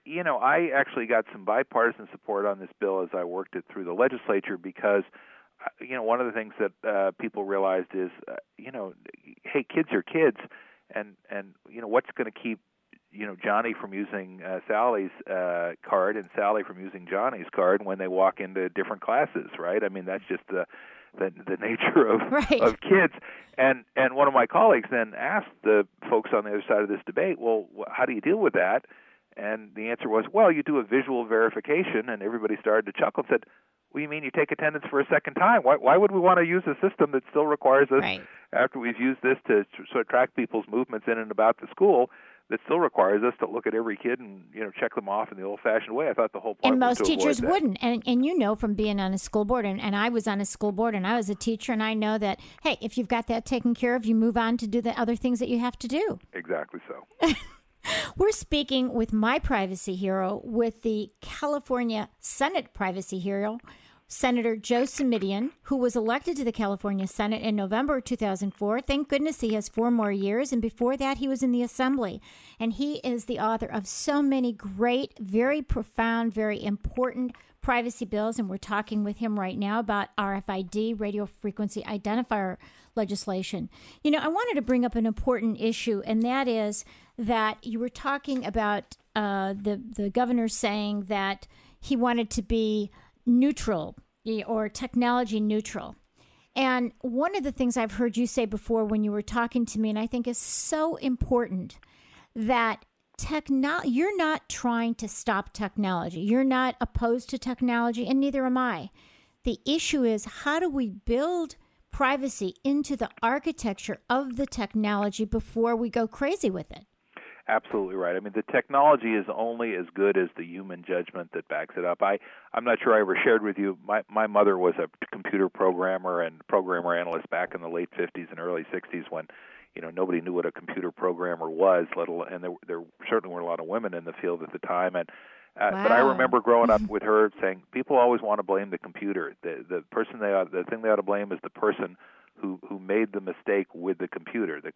actually got some bipartisan support on this bill as I worked it through the legislature because, one of the things that people realized is, hey, kids are kids, and what's going to keep Johnny from using Sally's card and Sally from using Johnny's card when they walk into different classes, right? I mean, that's just the nature of of kids. And one of my colleagues then asked the folks on the other side of this debate, well, how do you deal with that? And the answer was, well, you do a visual verification, and everybody started to chuckle and said, what do you mean you take attendance for a second time? Why would we want to use a system that still requires us, after we've used this to sort of track people's movements in and about the school, that still requires us to look at every kid and check them off in the old-fashioned way? I thought the whole point was to avoid that. And most teachers wouldn't. And from being on a school board, and I was on a school board, and I was a teacher, and I know that, hey, if you've got that taken care of, you move on to do the other things that you have to do. Exactly so. We're speaking with my privacy hero, with the California Senate privacy hero, Senator Joe Simitian, who was elected to the California Senate in November 2004. Thank goodness he has 4 more years. And before that, he was in the Assembly. And he is the author of so many great, very profound, very important privacy bills. And we're talking with him right now about RFID, radio frequency identifier legislation. I wanted to bring up an important issue, and that is that you were talking about the governor saying that he wanted to be neutral or technology neutral. And one of the things I've heard you say before when you were talking to me, and I think is so important, that you're not trying to stop technology. You're not opposed to technology, and neither am I. The issue is, how do we build privacy into the architecture of the technology before we go crazy with it? Absolutely right. I mean, the technology is only as good as the human judgment that backs it up. I'm not sure I ever shared with you, my mother was a computer programmer and programmer analyst back in the late 50s and early 60s when, you know, nobody knew what a computer programmer was, and there certainly weren't a lot of women in the field at the time. And wow. But I remember growing up with her saying, people always want to blame the computer. The thing they ought to blame is the person who made the mistake with the computer. The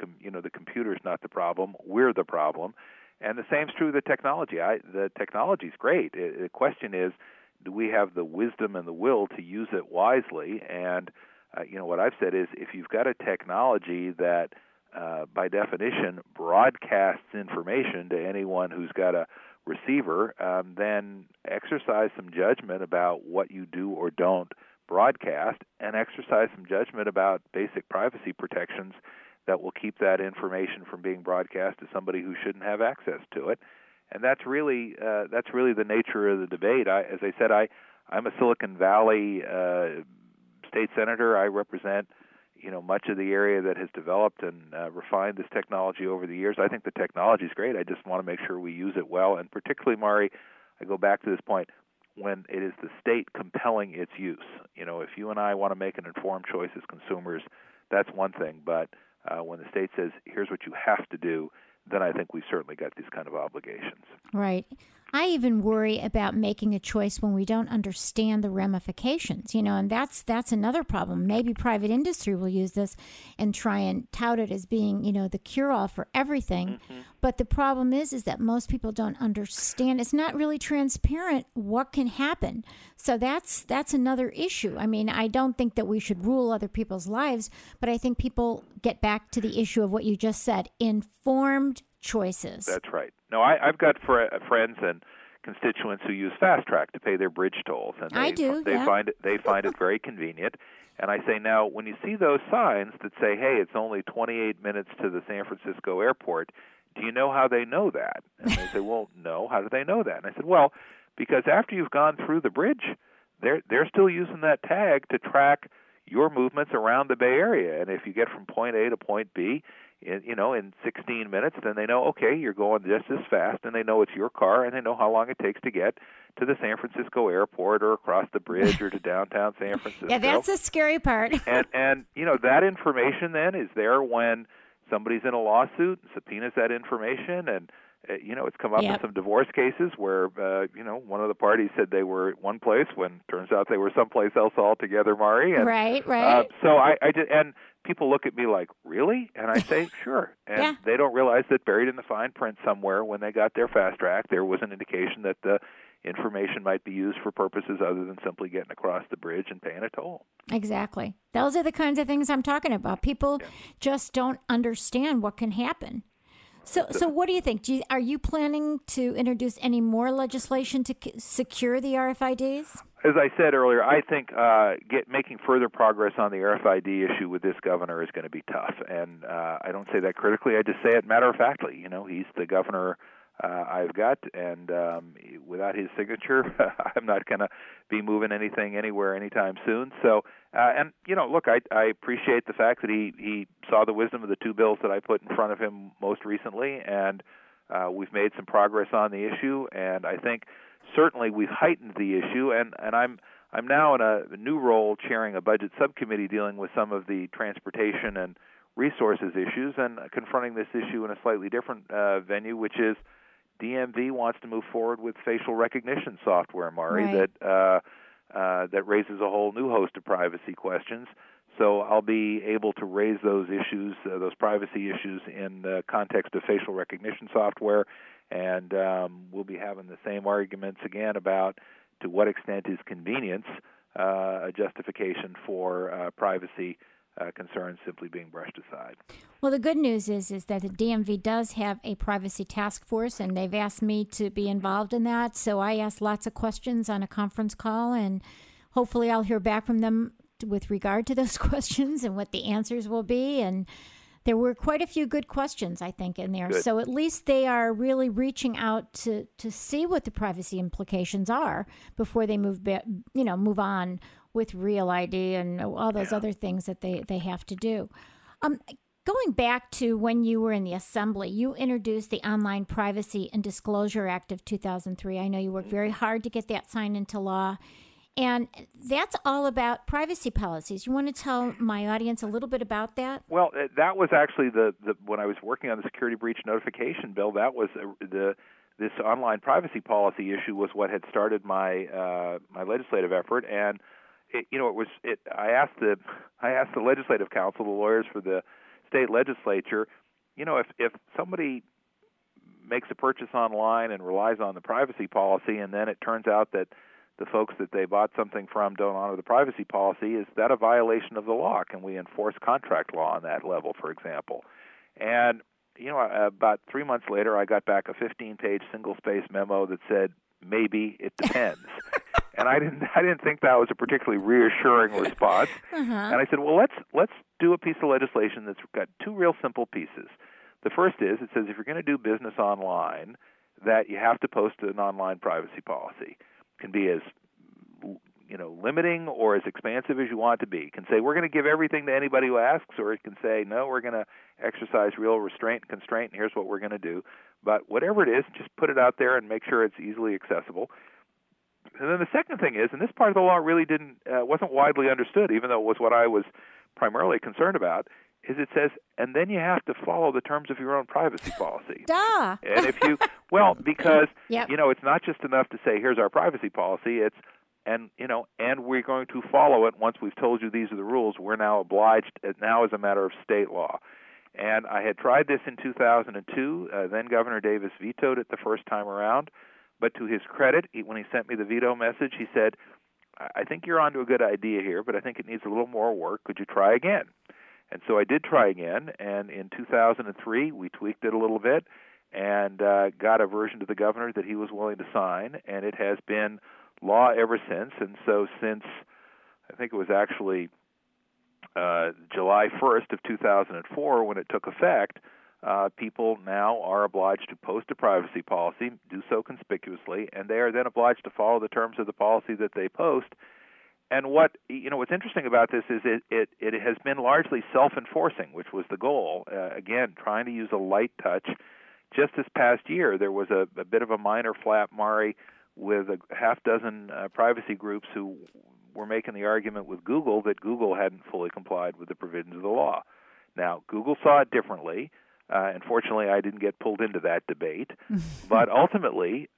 computer's not the problem. We're the problem. And the same's true of the technology. The technology's great. The question is, do we have the wisdom and the will to use it wisely? And, what I've said is, if you've got a technology that, by definition, broadcasts information to anyone who's got a receiver, then exercise some judgment about what you do or don't broadcast, and exercise some judgment about basic privacy protections that will keep that information from being broadcast to somebody who shouldn't have access to it. And that's really the nature of the debate. As I said, I'm a Silicon Valley state senator. I represent much of the area that has developed and refined this technology over the years. I think the technology is great. I just want to make sure we use it well. And particularly, Mari, I go back to this point, when it is the state compelling its use. If you and I want to make an informed choice as consumers, that's one thing. But when the state says, here's what you have to do, then I think we've certainly got these kind of obligations. Right. I even worry about making a choice when we don't understand the ramifications, and that's another problem. Maybe private industry will use this and try and tout it as being, the cure-all for everything. Mm-hmm. But the problem is that most people don't understand. It's not really transparent what can happen. So that's another issue. I mean, I don't think that we should rule other people's lives, but I think people get back to the issue of what you just said, informed choices. That's right. No, I've got friends and constituents who use Fast Track to pay their bridge tolls, and they find it very convenient. And I say, now, when you see those signs that say, "Hey, it's only 28 minutes to the San Francisco airport," do you know how they know that? And they say, "Well, no. How do they know that?" And I said, "Well, because after you've gone through the bridge, they're still using that tag to track your movements around the Bay Area, and if you get from point A to point B, in 16 minutes, then they know, okay, you're going just as fast, and they know it's your car, and they know how long it takes to get to the San Francisco airport or across the bridge or to downtown San Francisco." Yeah, that's the scary part. and that information then is there when somebody's in a lawsuit and subpoenas that information, and it's come up in some divorce cases where, one of the parties said they were at one place when turns out they were someplace else altogether, Mari. And, right. So people look at me like, really? And I say, sure. And they don't realize that buried in the fine print somewhere when they got their Fast Track, there was an indication that the information might be used for purposes other than simply getting across the bridge and paying a toll. Exactly. Those are the kinds of things I'm talking about. People just don't understand what can happen. So what do you think? Are you planning to introduce any more legislation to secure the RFIDs? As I said earlier, I think making further progress on the RFID issue with this governor is going to be tough. And I don't say that critically. I just say it matter-of-factly. He's the governor I've got, and without his signature, I'm not going to be moving anything anywhere anytime soon. So, I appreciate the fact that he saw the wisdom of the two bills that I put in front of him most recently, and we've made some progress on the issue, and I think certainly we've heightened the issue, and I'm now in a new role chairing a budget subcommittee dealing with some of the transportation and resources issues and confronting this issue in a slightly different venue, which is DMV wants to move forward with facial recognition software, Mari, right, that raises a whole new host of privacy questions. So I'll be able to raise those issues, those privacy issues, in the context of facial recognition software, and we'll be having the same arguments again about to what extent is convenience a justification for privacy concerns simply being brushed aside. Well, the good news is that the DMV does have a privacy task force, and they've asked me to be involved in that. So I asked lots of questions on a conference call, and hopefully I'll hear back from them with regard to those questions and what the answers will be. And there were quite a few good questions, I think, in there. Good. So at least they are really reaching out to see what the privacy implications are before they move on with Real ID and all those other things that they have to do. Going back to when you were in the Assembly, you introduced the Online Privacy and Disclosure Act of 2003. I know you worked very hard to get that signed into law. And that's all about privacy policies. You want to tell my audience a little bit about that? Well, that was actually when I was working on the security breach notification bill, that was this online privacy policy issue was what had started my my legislative effort. And I asked the legislative council, the lawyers for the state legislature, if somebody makes a purchase online and relies on the privacy policy, and then it turns out that the folks that they bought something from don't honor the privacy policy, is that a violation of the law? Can we enforce contract law on that level, for example? And, about 3 months later, I got back a 15-page single-space memo that said, maybe, it depends. And I didn't think that was a particularly reassuring response. Uh-huh. And I said, well, let's do a piece of legislation that's got two real simple pieces. The first is, it says if you're going to do business online, that you have to post an online privacy policy. Can be as limiting or as expansive as you want to be. It can say we're going to give everything to anybody who asks, or it can say no, we're going to exercise real restraint and constraint, and here's what we're going to do. But whatever it is, just put it out there and make sure it's easily accessible. And then the second thing is, and this part of the law really wasn't widely understood, even though it was what I was primarily concerned about, is it says, and then you have to follow the terms of your own privacy policy. Duh! And if you, because, it's not just enough to say, here's our privacy policy, it's, and we're going to follow it once we've told you these are the rules, we're now obliged, now as a matter of state law. And I had tried this in 2002, then Governor Davis vetoed it the first time around, but to his credit, when he sent me the veto message, he said, I think you're onto a good idea here, but I think it needs a little more work, could you try again? And so I did try again, and in 2003, we tweaked it a little bit and got a version to the governor that he was willing to sign, and it has been law ever since. And so since, I think it was actually July 1st of 2004 when it took effect, people now are obliged to post a privacy policy, do so conspicuously, and they are then obliged to follow the terms of the policy that they post. And what's interesting about this is it has been largely self-enforcing, which was the goal. Again, trying to use a light touch. Just this past year, there was a bit of a minor flap, Mari, with a half dozen privacy groups who were making the argument with Google that Google hadn't fully complied with the provisions of the law. Now, Google saw it differently. Unfortunately, I didn't get pulled into that debate. But ultimately,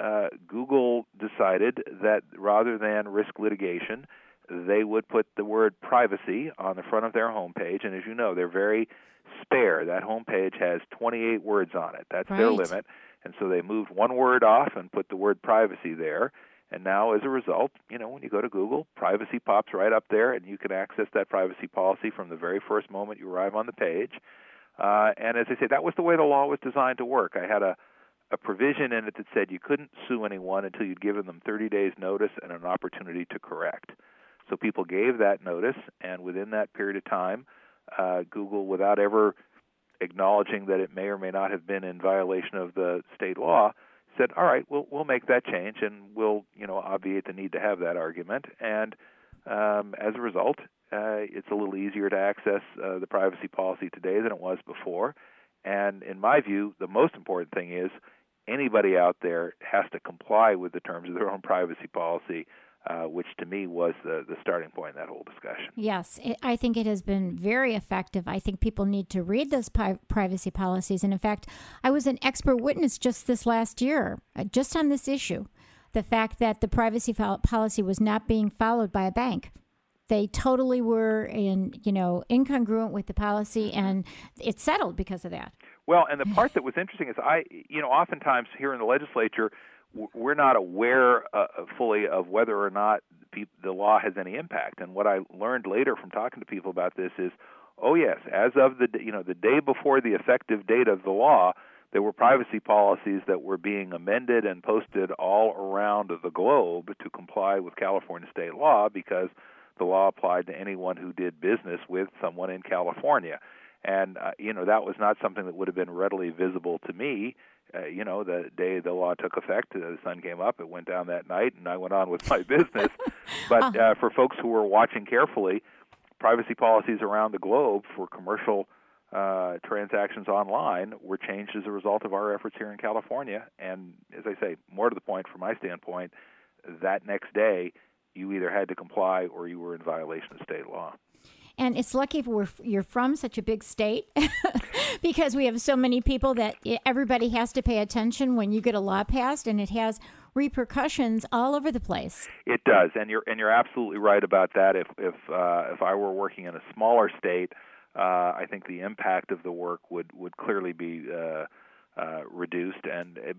Google decided that rather than risk litigation, they would put the word privacy on the front of their homepage. And as you know, they're very spare. That homepage has 28 words on it. That's their limit. And so they moved one word off and put the word privacy there. And now as a result, when you go to Google, privacy pops right up there, and you can access that privacy policy from the very first moment you arrive on the page. And as I say, that was the way the law was designed to work. I had a provision in it that said you couldn't sue anyone until you'd given them 30 days notice and an opportunity to correct. So people gave that notice, and within that period of time, Google, without ever acknowledging that it may or may not have been in violation of the state law, said, all right, we'll make that change, and we'll obviate the need to have that argument. And as a result, it's a little easier to access the privacy policy today than it was before. And in my view, the most important thing is anybody out there has to comply with the terms of their own privacy policy, which to me was the starting point in that whole discussion. Yes, I think it has been very effective. I think people need to read those privacy policies. And in fact, I was an expert witness just this last year, just on this issue, the fact that the privacy policy was not being followed by a bank. They totally were incongruent with the policy, and it settled because of that. Well, and the part that was interesting is oftentimes here in the legislature, we're not aware fully of whether or not the law has any impact. And what I learned later from talking to people about this is, Oh yes, as of the day before the effective date of the law, there were privacy policies that were being amended and posted all around the globe to comply with California state law, because the law applied to anyone who did business with someone in California. And, that was not something that would have been readily visible to me. The day the law took effect, the sun came up, it went down that night, and I went on with my business. But for folks who were watching carefully, privacy policies around the globe for commercial transactions online were changed as a result of our efforts here in California. And as I say, more to the point from my standpoint, that next day you either had to comply or you were in violation of state law. And it's lucky if you're from such a big state, because we have so many people that everybody has to pay attention when you get a law passed, and it has repercussions all over the place. It does, and you're absolutely right about that. If I were working in a smaller state, I think the impact of the work would clearly be reduced.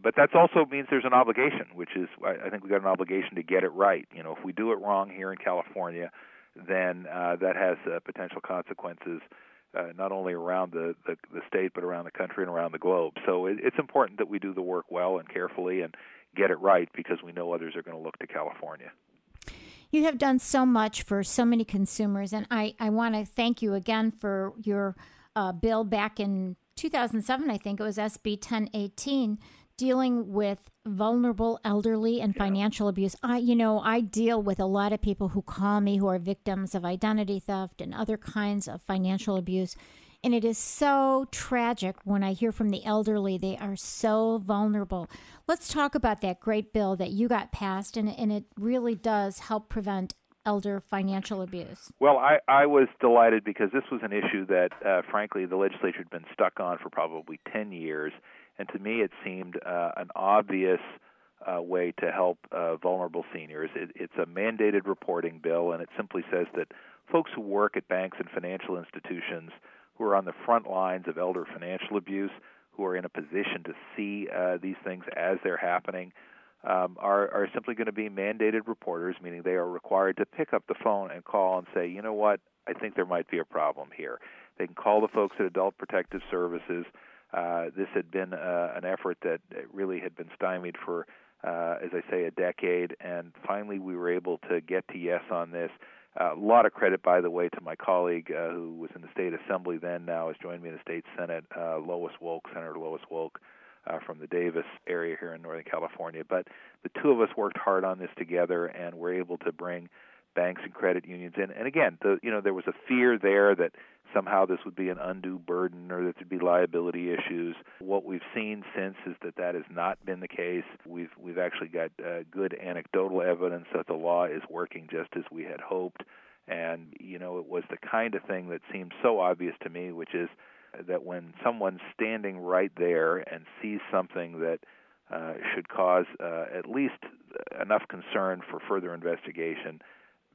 But that also means there's an obligation, which is I think we've got an obligation to get it right. If we do it wrong here in California, then that has potential consequences not only around the state, but around the country and around the globe. So it's important that we do the work well and carefully and get it right, because we know others are going to look to California. You have done so much for so many consumers, and I want to thank you again for your bill back in 2007, I think it was SB 1018, dealing with vulnerable elderly and financial abuse. I deal with a lot of people who call me who are victims of identity theft and other kinds of financial abuse. And it is so tragic when I hear from the elderly. They are so vulnerable. Let's talk about that great bill that you got passed, and it really does help prevent elder financial abuse. Well, I was delighted, because this was an issue that, frankly, the legislature had been stuck on for probably 10 years. And to me, it seemed an obvious way to help vulnerable seniors. It's a mandated reporting bill, and it simply says that folks who work at banks and financial institutions who are on the front lines of elder financial abuse, who are in a position to see these things as they're happening, are simply going to be mandated reporters, meaning they are required to pick up the phone and call and say, you know what, I think there might be a problem here. They can call the folks at Adult Protective Services. This had been an effort that really had been stymied for, as I say, a decade, and finally we were able to get to yes on this. A lot of credit, by the way, to my colleague who was in the State Assembly then, now has joined me in the State Senate, Senator Lois Wolk from the Davis area here in Northern California. But the two of us worked hard on this together, and were able to bring banks and credit unions in. And again, there was a fear there that somehow this would be an undue burden or that there'd be liability issues. What we've seen since is that has not been the case. We've actually got good anecdotal evidence that the law is working just as we had hoped. And, it was the kind of thing that seemed so obvious to me, which is that when someone's standing right there and sees something that should cause at least enough concern for further investigation,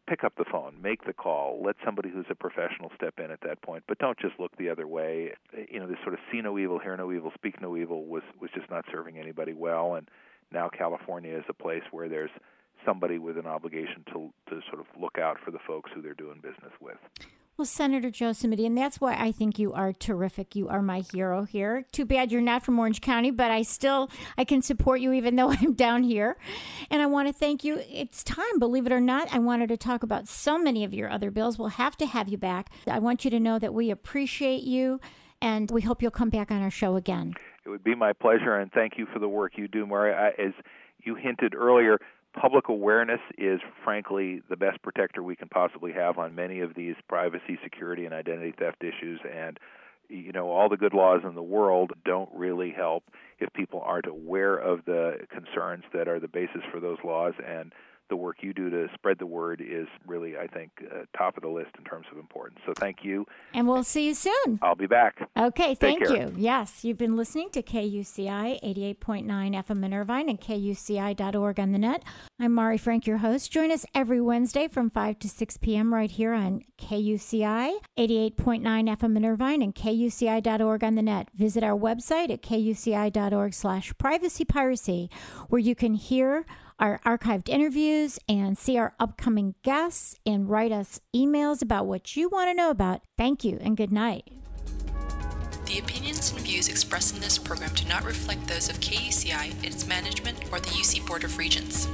pick up the phone, make the call, let somebody who's a professional step in at that point, but don't just look the other way. This sort of see no evil, hear no evil, speak no evil was just not serving anybody well, and now California is a place where there's somebody with an obligation to sort of look out for the folks who they're doing business with. Well, Senator Joe Simitian, and that's why I think you are terrific. You are my hero here. Too bad you're not from Orange County, but I can support you even though I'm down here. And I want to thank you. It's time, believe it or not. I wanted to talk about so many of your other bills. We'll have to have you back. I want you to know that we appreciate you, and we hope you'll come back on our show again. It would be my pleasure, and thank you for the work you do, Mari. As you hinted earlier, public awareness is, frankly, the best protector we can possibly have on many of these privacy, security, and identity theft issues. And, all the good laws in the world don't really help if people aren't aware of the concerns that are the basis for those laws. And the work you do to spread the word is really, I think, top of the list in terms of importance. So thank you. And we'll see you soon. I'll be back. Okay, thank you. Yes, you've been listening to KUCI 88.9 FM in Irvine and KUCI.org on the net. I'm Mari Frank, your host. Join us every Wednesday from 5 to 6 p.m. right here on KUCI 88.9 FM in Irvine and KUCI.org on the net. Visit our website at KUCI.org/privacypiracy, where you can hear our archived interviews and see our upcoming guests and write us emails about what you want to know about. Thank you and good night. The opinions and views expressed in this program do not reflect those of KUCI, its management, or the UC Board of Regents.